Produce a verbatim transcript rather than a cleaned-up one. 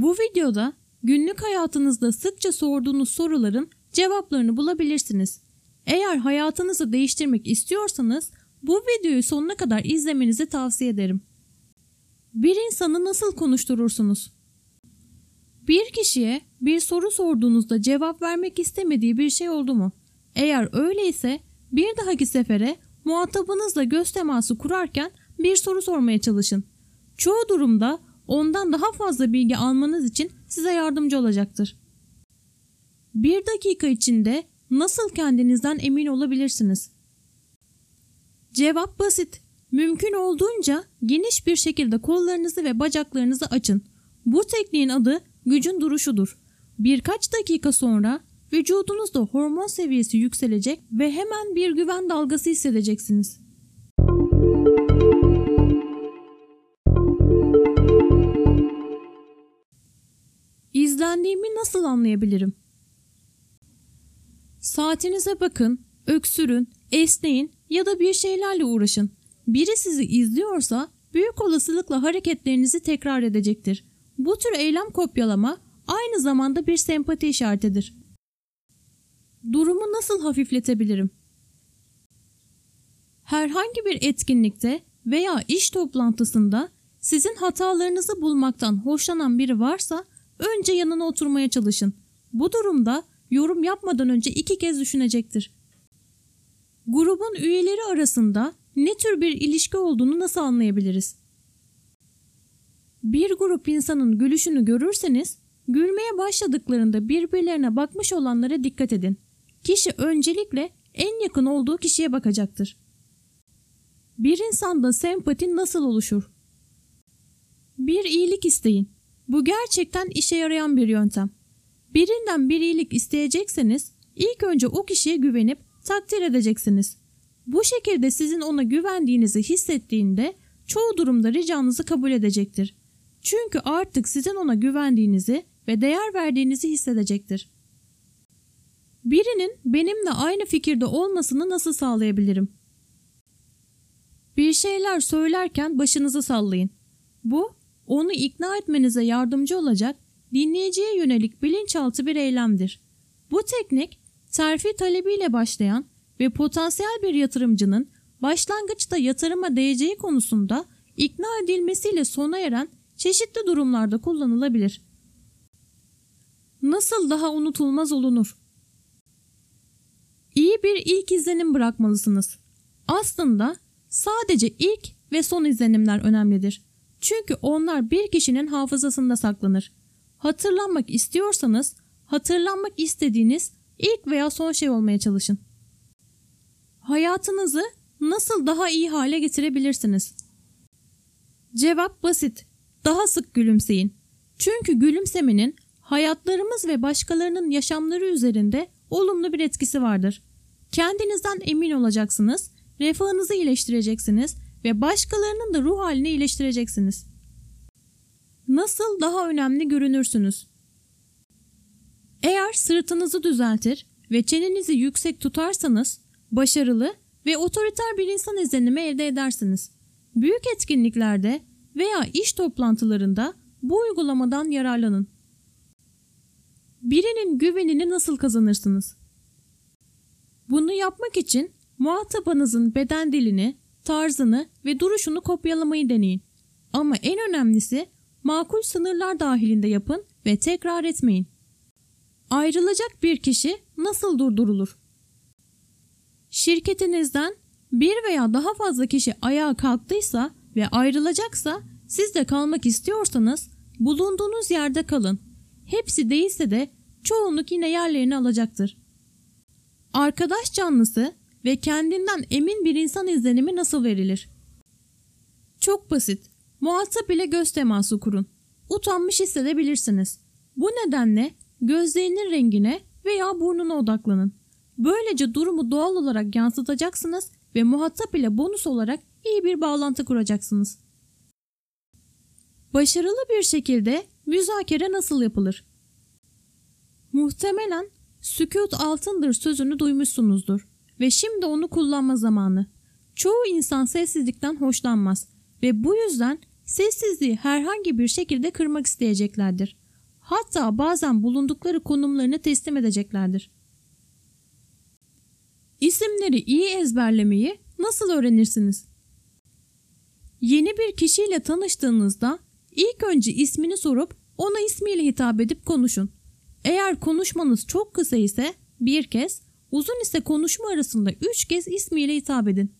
Bu videoda günlük hayatınızda sıkça sorduğunuz soruların cevaplarını bulabilirsiniz. Eğer hayatınızı değiştirmek istiyorsanız bu videoyu sonuna kadar izlemenizi tavsiye ederim. Bir insanı nasıl konuşturursunuz? Bir kişiye bir soru sorduğunuzda cevap vermek istemediği bir şey oldu mu? Eğer öyleyse bir dahaki sefere muhatabınızla göz teması kurarken bir soru sormaya çalışın. Çoğu durumda ondan daha fazla bilgi almanız için size yardımcı olacaktır. Bir dakika içinde nasıl kendinizden emin olabilirsiniz? Cevap basit. Mümkün olduğunca geniş bir şekilde kollarınızı ve bacaklarınızı açın. Bu tekniğin adı gücün duruşudur. Birkaç dakika sonra vücudunuzda hormon seviyesi yükselecek ve hemen bir güven dalgası hissedeceksiniz. İzlendiğimi nasıl anlayabilirim? Saatinize bakın, öksürün, esneyin ya da bir şeylerle uğraşın. Biri sizi izliyorsa büyük olasılıkla hareketlerinizi tekrar edecektir. Bu tür eylem kopyalama aynı zamanda bir sempati işaretidir. Durumu nasıl hafifletebilirim? Herhangi bir etkinlikte veya iş toplantısında sizin hatalarınızı bulmaktan hoşlanan biri varsa önce yanına oturmaya çalışın. Bu durumda yorum yapmadan önce iki kez düşünecektir. Grubun üyeleri arasında ne tür bir ilişki olduğunu nasıl anlayabiliriz? Bir grup insanın gülüşünü görürseniz, gülmeye başladıklarında birbirlerine bakmış olanlara dikkat edin. Kişi öncelikle en yakın olduğu kişiye bakacaktır. Bir insanda sempati nasıl oluşur? Bir iyilik isteyin. Bu gerçekten işe yarayan bir yöntem. Birinden bir iyilik isteyecekseniz ilk önce o kişiye güvenip takdir edeceksiniz. Bu şekilde sizin ona güvendiğinizi hissettiğinde çoğu durumda ricanızı kabul edecektir. Çünkü artık sizin ona güvendiğinizi ve değer verdiğinizi hissedecektir. Birinin benimle aynı fikirde olmasını nasıl sağlayabilirim? Bir şeyler söylerken başınızı sallayın. Bu, onu ikna etmenize yardımcı olacak dinleyiciye yönelik bilinçaltı bir eylemdir. Bu teknik, terfi talebiyle başlayan ve potansiyel bir yatırımcının başlangıçta yatırıma değeceği konusunda ikna edilmesiyle sona eren çeşitli durumlarda kullanılabilir. Nasıl daha unutulmaz olunur? İyi bir ilk izlenim bırakmalısınız. Aslında sadece ilk ve son izlenimler önemlidir. Çünkü onlar bir kişinin hafızasında saklanır. Hatırlanmak istiyorsanız, hatırlanmak istediğiniz ilk veya son şey olmaya çalışın. Hayatınızı nasıl daha iyi hale getirebilirsiniz? Cevap basit. Daha sık gülümseyin. Çünkü gülümsemenin hayatlarımız ve başkalarının yaşamları üzerinde olumlu bir etkisi vardır. Kendinizden emin olacaksınız, refahınızı iyileştireceksiniz ve başkalarının da ruh halini iyileştireceksiniz. Nasıl daha önemli görünürsünüz? Eğer sırtınızı düzeltir ve çenenizi yüksek tutarsanız başarılı ve otoriter bir insan izlenimi elde edersiniz. Büyük etkinliklerde veya iş toplantılarında bu uygulamadan yararlanın. Birinin güvenini nasıl kazanırsınız? Bunu yapmak için muhatabınızın beden dilini, tarzını ve duruşunu kopyalamayı deneyin. Ama en önemlisi makul sınırlar dahilinde yapın ve tekrar etmeyin. Ayrılacak bir kişi nasıl durdurulur? Şirketinizden bir veya daha fazla kişi ayağa kalktıysa ve ayrılacaksa siz de kalmak istiyorsanız bulunduğunuz yerde kalın. Hepsi değilse de çoğunluk yine yerlerini alacaktır. Arkadaş canlısı ve kendinden emin bir insan izlenimi nasıl verilir? Çok basit. Muhatap ile göz teması kurun. Utanmış hissedebilirsiniz. Bu nedenle gözlerinin rengine veya burnuna odaklanın. Böylece durumu doğal olarak yansıtacaksınız ve muhatap ile bonus olarak iyi bir bağlantı kuracaksınız. Başarılı bir şekilde müzakere nasıl yapılır? Muhtemelen sükût altındır sözünü duymuşsunuzdur ve şimdi onu kullanma zamanı. Çoğu insan sessizlikten hoşlanmaz ve bu yüzden sessizliği herhangi bir şekilde kırmak isteyeceklerdir. hatta bazen bulundukları konumlarını teslim edeceklerdir. İsimleri iyi ezberlemeyi nasıl öğrenirsiniz? Yeni bir kişiyle tanıştığınızda ilk önce ismini sorup ona ismiyle hitap edip konuşun. Eğer konuşmanız çok kısa ise bir kez, uzun ise konuşma arasında üç kez ismiyle hitap edin.